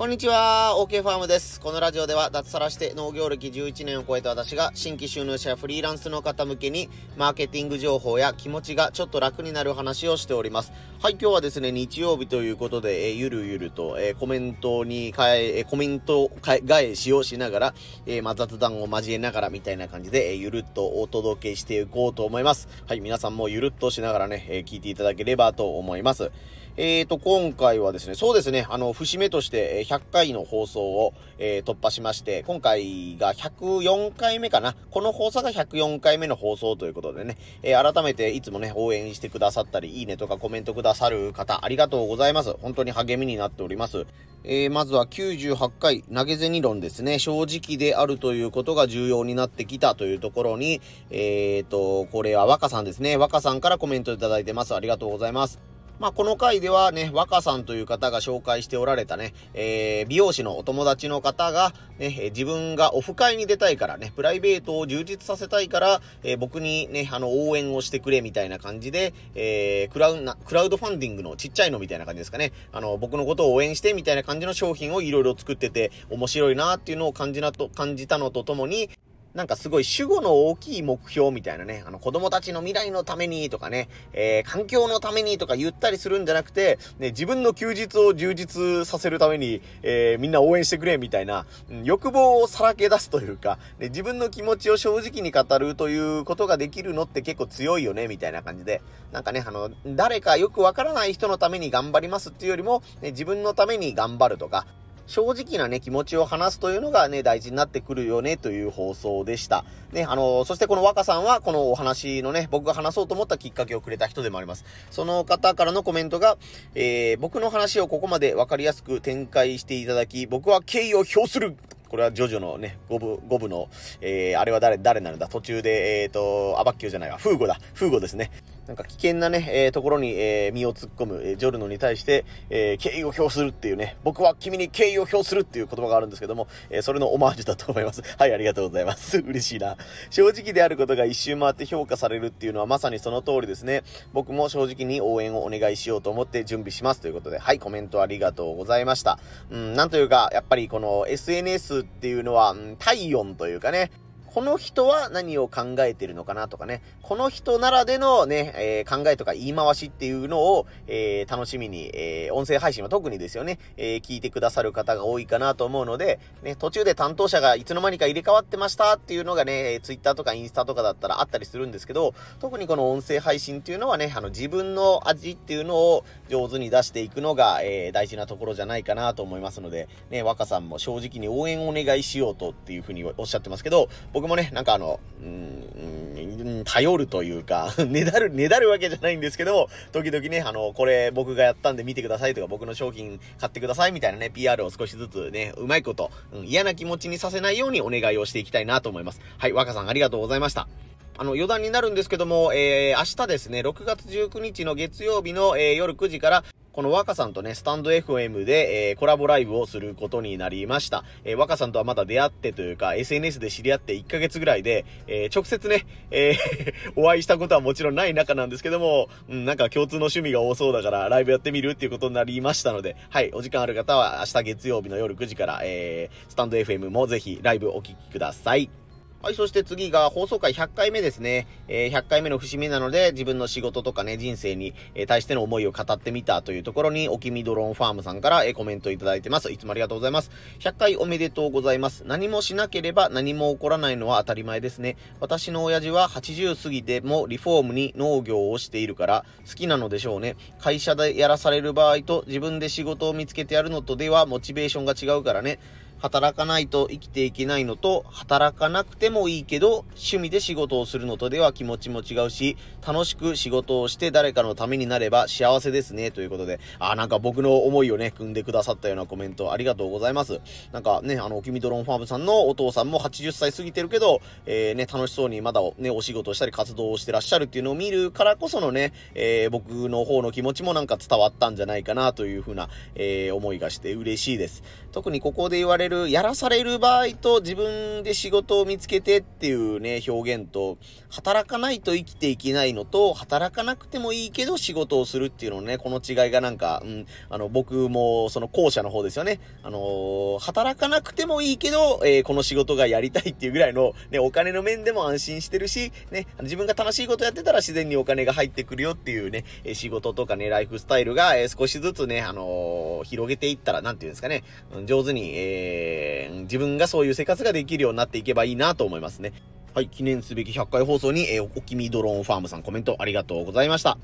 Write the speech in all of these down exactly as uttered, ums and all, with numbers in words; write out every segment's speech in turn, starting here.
こんにちは、 OK ファームです。このラジオでは脱サラして農業歴じゅういちねんを超えた私が新規就農者やフリーランスの方向けにマーケティング情報や気持ちがちょっと楽になる話をしております。はい、今日はですね日曜日ということで、えー、ゆるゆると、えー、コメントに変えコメント返しをしながら、えーまあ、雑談を交えながらみたいな感じで、えー、ゆるっとお届けしていこうと思います。はい、皆さんもゆるっとしながらね、えー、聞いていただければと思います。えーと今回はですねそうですねあの節目として、えーひゃっかいの放送を、えー、突破しまして、今回がひゃくよんかいめかな、この放送がひゃくよんかいめの放送ということでね、えー、改めていつもね応援してくださったり、いいねとかコメントくださる方ありがとうございます。本当に励みになっております。えー、まずはきゅうじゅうはちかい投げ銭論ですね。正直であるということが重要になってきたというところに、えーとこれは若さんですね、若さんからコメントいただいてます。ありがとうございます。まあ、この回ではね、若さんという方が紹介しておられたね、えー、美容師のお友達の方が、ね、自分がオフ会に出たいからね、プライベートを充実させたいから、えー、僕にね、あの、応援をしてくれみたいな感じで、えー、クラウンな、クラウドファンディングのちっちゃいのみたいな感じですかね。あの、僕のことを応援してみたいな感じの商品をいろいろ作ってて、面白いなっていうのを感じなと、感じたのとともに、なんかすごい主語の大きい目標みたいなね、あの子供たちの未来のためにとかね、えー、環境のためにとか言ったりするんじゃなくて、ね、自分の休日を充実させるために、えー、みんな応援してくれみたいな、うん、欲望をさらけ出すというか、ね、自分の気持ちを正直に語るということができるのって結構強いよねみたいな感じで、なんかね、あの誰かよくわからない人のために頑張りますっていうよりも、ね、自分のために頑張るとか、正直なね、気持ちを話すというのがね、大事になってくるよね、という放送でした。ね、あの、そしてこの若さんは、このお話のね、僕が話そうと思ったきっかけをくれた人でもあります。その方からのコメントが、えー、僕の話をここまでわかりやすく展開していただき、僕は敬意を表する。これはジョジョのね、五部、五部の、えー、あれは誰、誰なのだ、途中で、えーと、アバッキューじゃないわ、フーゴだ、フーゴですね。なんか危険なね、えー、ところに、えー、身を突っ込む、えー、ジョルノに対して、えー、敬意を表するっていうね、僕は君に敬意を表するっていう言葉があるんですけども、えー、それのオマージュだと思います。はい、ありがとうございます。嬉しいな。正直であることが一周回って評価されるっていうのはまさにその通りですね。僕も正直に応援をお願いしようと思って準備しますということで、はい、コメントありがとうございました。うん、なんというか、やっぱりこの エスエヌエス っていうのは、うん、体温というかね、この人は何を考えてるのかなとかね、この人ならでのね、えー、考えとか言い回しっていうのを、えー、楽しみに、えー、音声配信は特にですよね、えー、聞いてくださる方が多いかなと思うので、ね、途中で担当者がいつの間にか入れ替わってましたっていうのがね、えー、Twitter とかインスタとかだったらあったりするんですけど、特にこの音声配信っていうのはね、あの自分の味っていうのを上手に出していくのが、えー、大事なところじゃないかなと思いますので、ね、若さんも正直に応援お願いしようとっていうふうにおっしゃってますけど、僕もね、なんかあの、うーん、頼るというか、ねだる、ねだるわけじゃないんですけども、時々ね、あの、これ僕がやったんで見てくださいとか、僕の商品買ってくださいみたいなね、ピーアール を少しずつね、うまいこと、うん、嫌な気持ちにさせないようにお願いをしていきたいなと思います。はい、若さんありがとうございました。あの余談になるんですけども、えー、明日ですね、ろくがつじゅうくにちの月曜日の、えー、夜くじから、この若さんとね、スタンド エフエム で、えー、コラボライブをすることになりました。えー、若さんとはまだ出会ってというか、エスエヌエス で知り合っていっかげつぐらいで、えー、直接ね、えー、お会いしたことはもちろんない中なんですけども、うん、なんか共通の趣味が多そうだから、ライブやってみるっていうことになりましたので、はい、お時間ある方は明日月曜日の夜くじから、えー、スタンド エフエム もぜひライブお聴きください。はい、そして次が放送回ひゃっかいめですね。えー、ひゃっかいめの節目なので、自分の仕事とかね、人生に対しての思いを語ってみたというところに、おきみドローンファームさんからコメントいただいてます。いつもありがとうございます。ひゃっかいおめでとうございます。何もしなければ何も起こらないのは当たり前ですね。私の親父ははちじゅう過ぎてもリフォームに農業をしているから好きなのでしょうね。会社でやらされる場合と自分で仕事を見つけてやるのとではモチベーションが違うからね。働かないと生きていけないのと、働かなくてもいいけど、趣味で仕事をするのとでは気持ちも違うし、楽しく仕事をして誰かのためになれば幸せですね、ということで。あ、なんか僕の思いをね、組んでくださったようなコメントありがとうございます。なんかね、あの、おきみドローンファームさんのお父さんもはちじゅっさい過ぎてるけど、えー、ね、楽しそうにまだね、お仕事をしたり活動をしてらっしゃるっていうのを見るからこそのね、えー、僕の方の気持ちもなんか伝わったんじゃないかな、というふうな、えー、思いがして嬉しいです。特にここで言われるる、やらされる場合と自分で仕事を見つけてっていうね、表現と、働かないと生きていけないのと、働かなくてもいいけど仕事をするっていうのね、この違いがなんか、うん、あの、僕もその後者の方ですよね。あのー、働かなくてもいいけど、えー、この仕事がやりたいっていうぐらいの、ね、お金の面でも安心してるし、ね、自分が楽しいことやってたら自然にお金が入ってくるよっていうね、仕事とかね、ライフスタイルが、えー、少しずつね、あのー、広げていったら、なんていうんですかね、上手に、えー、自分がそういう生活ができるようになっていけばいいなと思いますね。はい、記念すべきひゃっかい放送に、えー、おきみドローンファームさんコメントありがとうございました。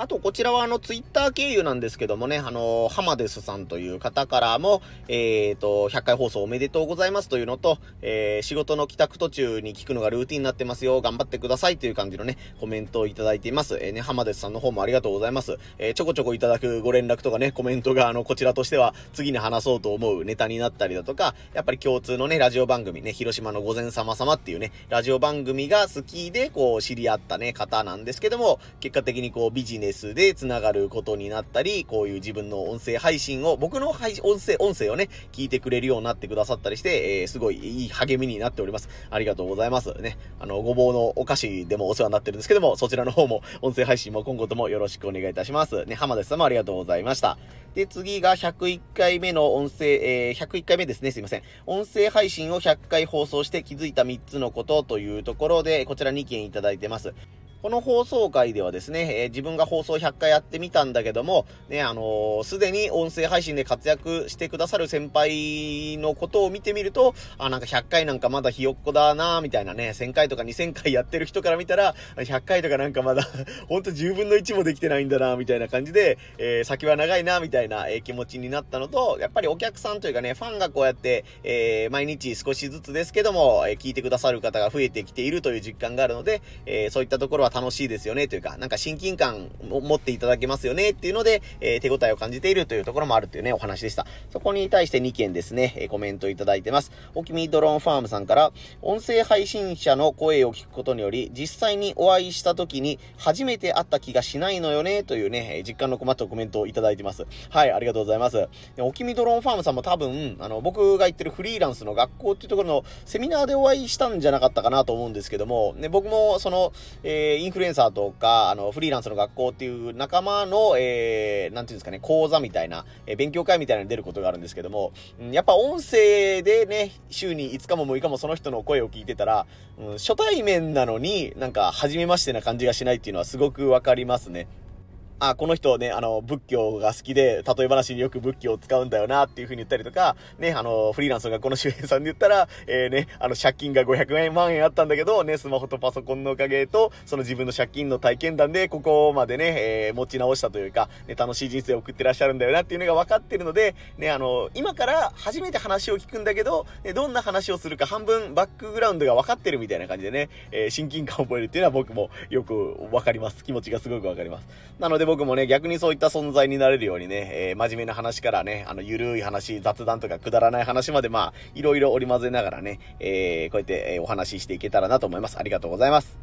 あと、こちらはあの、ツイッター経由なんですけどもね、あの、ハマデスさんという方からも、えっと、ひゃっかい放送おめでとうございますというのと、えー、仕事の帰宅途中に聞くのがルーティンになってますよ、頑張ってくださいという感じのね、コメントをいただいています。えー、ね、ハマデスさんの方もありがとうございます。えー、ちょこちょこいただくご連絡とかね、コメントがあの、こちらとしては、次に話そうと思うネタになったりだとか、やっぱり共通のね、ラジオ番組ね、広島の午前様様っていうね、ラジオ番組が好きで、こう、知り合ったね、方なんですけども、結果的にこう、ビジネスでつながることになったり、こういう自分の音声配信を、僕の配音声音声をね、聞いてくれるようになってくださったりして、えー、すごいいい励みになっております。ありがとうございますね。あのごぼうのお菓子でもお世話になってるんですけども、そちらの方も音声配信も今後ともよろしくお願いいたしますね。浜田さんもありがとうございました。で、次がひゃくいっかいめの音声、えー、ひゃくいっかいめですね、すいません。音声配信をひゃっかい放送して気づいたみっつのことというところで、こちらにけんいただいてます。この放送回ではですね、えー、自分が放送ひゃっかいやってみたんだけども、ね、あのー、すでに音声配信で活躍してくださる先輩のことを見てみると、あ、なんかひゃっかいなんかまだひよっこだなぁ、みたいなね、せんかいとかにせんかいやってる人から見たら、ひゃっかいとかなんかまだ、ほんとじゅうぶんのいちもできてないんだなぁ、みたいな感じで、えー、先は長いなぁ、みたいな、えー、気持ちになったのと、やっぱりお客さんというかね、ファンがこうやって、えー、毎日少しずつですけども、えー、聞いてくださる方が増えてきているという実感があるので、えー、そういったところは楽しいですよねというか、なんか親近感を持っていただけますよねっていうので、えー、手応えを感じているというところもあるというね、お話でした。そこに対してにけんですね、えー、コメントいただいてます。おきみドローンファームさんから、音声配信者の声を聞くことにより実際にお会いした時に初めて会った気がしないのよねというね、実感の困ったコメントをいただいてます。はい、ありがとうございます。おきみドローンファームさんも多分あの僕が行ってるフリーランスの学校っていうところのセミナーでお会いしたんじゃなかったかなと思うんですけども、ね、僕もその、えーインフルエンサーとか、あの、フリーランスの学校っていう仲間の、えー、なんていうんですかね、講座みたいな、えー、勉強会みたいなのに出ることがあるんですけども、うん、やっぱ音声でね、週にいつかもむいかもその人の声を聞いてたら、うん、初対面なのになんか初めましてな感じがしないっていうのはすごくわかりますね。あ、この人ね、あの、仏教が好きで、例え話によく仏教を使うんだよな、っていう風に言ったりとか、ね、あの、フリーランスの学校の周平さんで言ったら、えー、ね、あの、借金がごひゃくまんえんあったんだけど、ね、スマホとパソコンのおかげと、その自分の借金の体験談で、ここまでね、えー、持ち直したというか、ね、楽しい人生を送ってらっしゃるんだよな、っていうのが分かってるので、ね、あの、今から初めて話を聞くんだけど、ね、どんな話をするか半分バックグラウンドが分かってるみたいな感じでね、えー、親近感を覚えるっていうのは僕もよく分かります。気持ちがすごく分かります。なので、僕もね、逆にそういった存在になれるようにね、えー、真面目な話からね、あの、ゆるい話、雑談とかくだらない話まで、まあ、いろいろ織り交ぜながらね、えー、こうやってお話ししていけたらなと思います。ありがとうございます。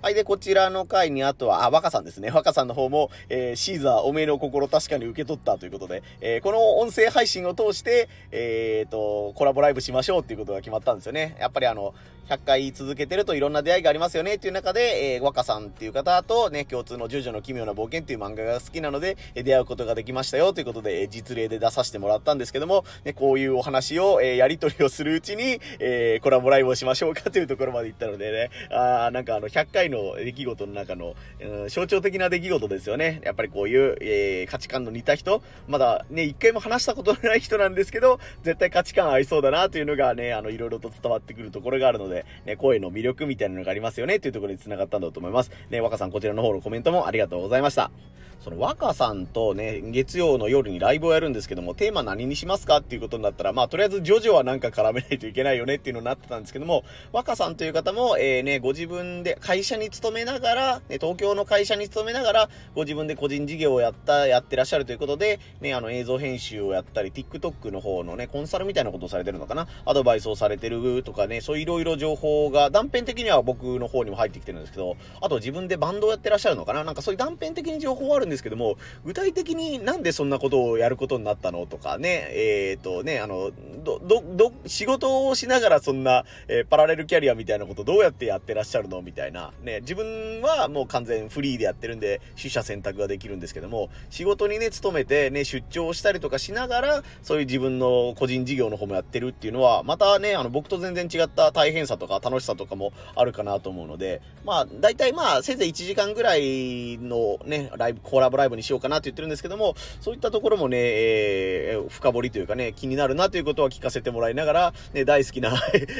はい。で、こちらの回に、あとは、あ、若さんですね。若さんの方も、えー、シーザーおめえの心確かに受け取ったということで、えー、この音声配信を通して、えーと、コラボライブしましょうっていうことが決まったんですよね。やっぱりあの、ひゃっかい続けてるといろんな出会いがありますよねっていう中で、えー、若さんっていう方とね、共通のジョジョの奇妙な冒険っていう漫画が好きなので、えー、出会うことができましたよということで、えー、実例で出させてもらったんですけども、ね、こういうお話を、えー、やり取りをするうちに、えー、コラボライブをしましょうかというところまで行ったのでね、あー、なんかあの、ひゃっかいの出来事の中の、うん、象徴的な出来事ですよね。やっぱりこういう、えー、価値観の似た人、まだね、一回も話したことのない人なんですけど、絶対価値観合いそうだなというのがね、あの、いろいろと伝わってくるところがあるので、ね、声の魅力みたいなのがありますよねというところに繋がったんだと思います。ね、若さん、こちらの方のコメントもありがとうございました。その若さんとね、月曜の夜にライブをやるんですけども、テーマ何にしますかっていうことになったら、まあ、とりあえずジョジョはなんか絡めないといけないよねっていうのになってたんですけども、若さんという方も、えー、ね、ご自分で会社に勤めながら、ね、東京の会社に勤めながら、ご自分で個人事業をやった、やってらっしゃるということで、ね、あの、映像編集をやったり、TikTok の方のね、コンサルみたいなことをされてるのかな、アドバイスをされてるとかね、そういろいろ情報が断片的には僕の方にも入ってきてるんですけど、あと自分でバンドをやってらっしゃるのかな、なんかそういう断片的に情報あるんんですけども、具体的になんでそんなことをやることになったのとかね、えっとね、あの、ど、ど、ど、仕事をしながらそんな、えー、パラレルキャリアみたいなことどうやってやってらっしゃるのみたいな、ね、自分はもう完全フリーでやってるんで、取捨選択ができるんですけども、仕事にね、勤めてね、出張したりとかしながら、そういう自分の個人事業の方もやってるっていうのは、またね、あの、僕と全然違った大変さとか楽しさとかもあるかなと思うので、まあ、だいたいまあ、せいぜいいちじかんぐらいのね、ライブ、コラボライブにしようかなって言ってるんですけども、そういったところもね、えー、深掘りというかね、気になるなということは聞かせてもらいながら、ね、大好きな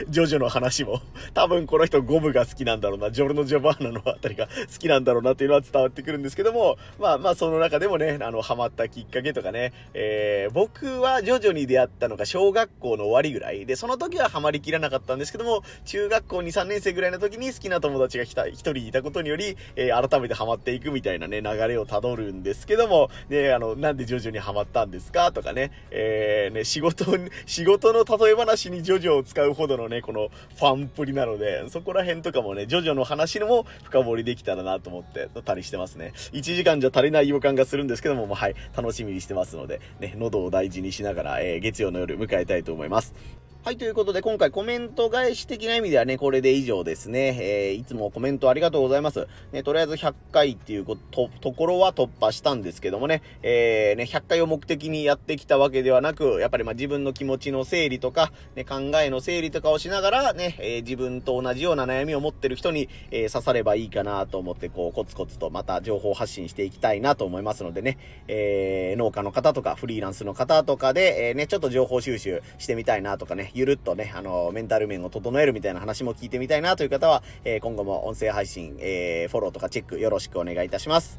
ジョジョの話も、多分この人ゴムが好きなんだろうな、ジョルノ・ジョバーナのあたりが好きなんだろうなというのは伝わってくるんですけども、まあまあ、その中でもね、あの、ハマったきっかけとかね、えー、僕はジョジョに出会ったのが小学校の終わりぐらいで、その時はハマりきらなかったんですけども、中学校に、さんねんせいぐらいの時に好きな友達が来た、一人いたことにより、えー、改めてハマっていくみたいなね、流れを辿るんですけども、ね、あの、なんでジョジョにハマったんですかとかね、えー、ね、仕事、仕事の例え話にジョジョを使うほどのね、このファンプリなので、そこら辺とかもね、ジョジョの話のも深掘りできたらなと思って、たりしてますね。いちじかんじゃ足りない予感がするんですけども、もうはい、楽しみにしてますので、ね、喉を大事にしながら、えー、月曜の夜迎えたいと思います。はい、ということで今回コメント返し的な意味ではね、これで以上ですね。えー、いつもコメントありがとうございます。ね、とりあえずひゃっかいっていうこと、ところは突破したんですけどもね、えー、ね、ひゃっかいを目的にやってきたわけではなく、やっぱりまあ自分の気持ちの整理とか、ね、考えの整理とかをしながらね、えー、自分と同じような悩みを持ってる人に、えー、刺さればいいかなと思って、こう、コツコツとまた情報発信していきたいなと思いますのでね、えー、農家の方とかフリーランスの方とかで、えー、ね、ちょっと情報収集してみたいなとかね、ゆるっとね、あの、メンタル面を整えるみたいな話も聞いてみたいなという方は、えー、今後も音声配信、えー、フォローとかチェックよろしくお願いいたします。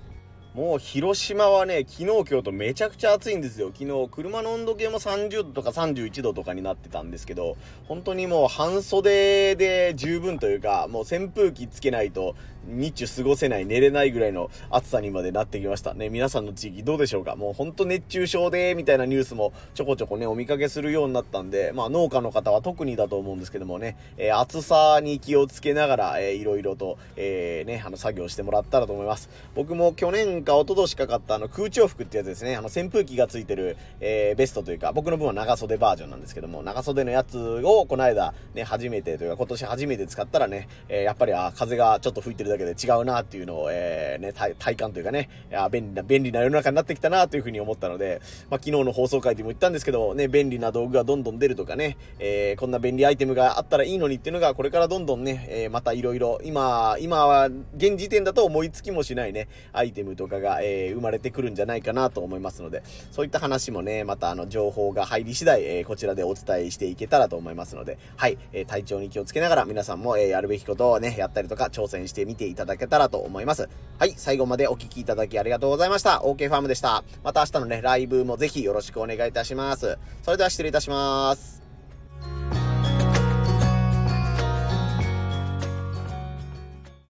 もう広島はね、昨日今日とめちゃくちゃ暑いんですよ。昨日車の温度計もさんじゅうどとかさんじゅういちどとかになってたんですけど、本当にもう半袖で十分というか、もう扇風機つけないと日中過ごせない、寝れないぐらいの暑さにまでなってきましたね。皆さんの地域どうでしょうか？もう本当熱中症でみたいなニュースもちょこちょこね、お見かけするようになったんで、まあ農家の方は特にだと思うんですけどもね、えー、暑さに気をつけながら、えー、いろいろと、えー、ね、あの作業してもらったらと思います。僕も去年か一昨年かかったあの空調服ってやつですね。あの扇風機がついてる、えー、ベストというか、僕の分は長袖バージョンなんですけども、長袖のやつをこの間ね、初めてというか今年初めて使ったらね、えー、やっぱりあ風がちょっと吹いてるだけで違うなっていうのを、えーね、体, 体感というかね、あ便利な便利な世の中になってきたなというふうに思ったので、まあ、昨日の放送回でも言ったんですけどね、便利な道具がどんどん出るとかね、えー、こんな便利アイテムがあったらいいのにっていうのがこれからどんどんね、えー、またいろいろ今今は現時点だと思いつきもしないね、アイテムとかとかが、えー、生まれてくるんじゃないかなと思いますので、そういった話もね、またあの情報が入り次第、えー、こちらでお伝えしていけたらと思いますので、はい、えー、体調に気をつけながら皆さんも、えー、やるべきことをね、やったりとか挑戦してみていただけたらと思います。はい、最後までお聞きいただきありがとうございました。 OK ファームでした。また明日のね、ライブもぜひよろしくお願いいたします。それでは失礼いたします。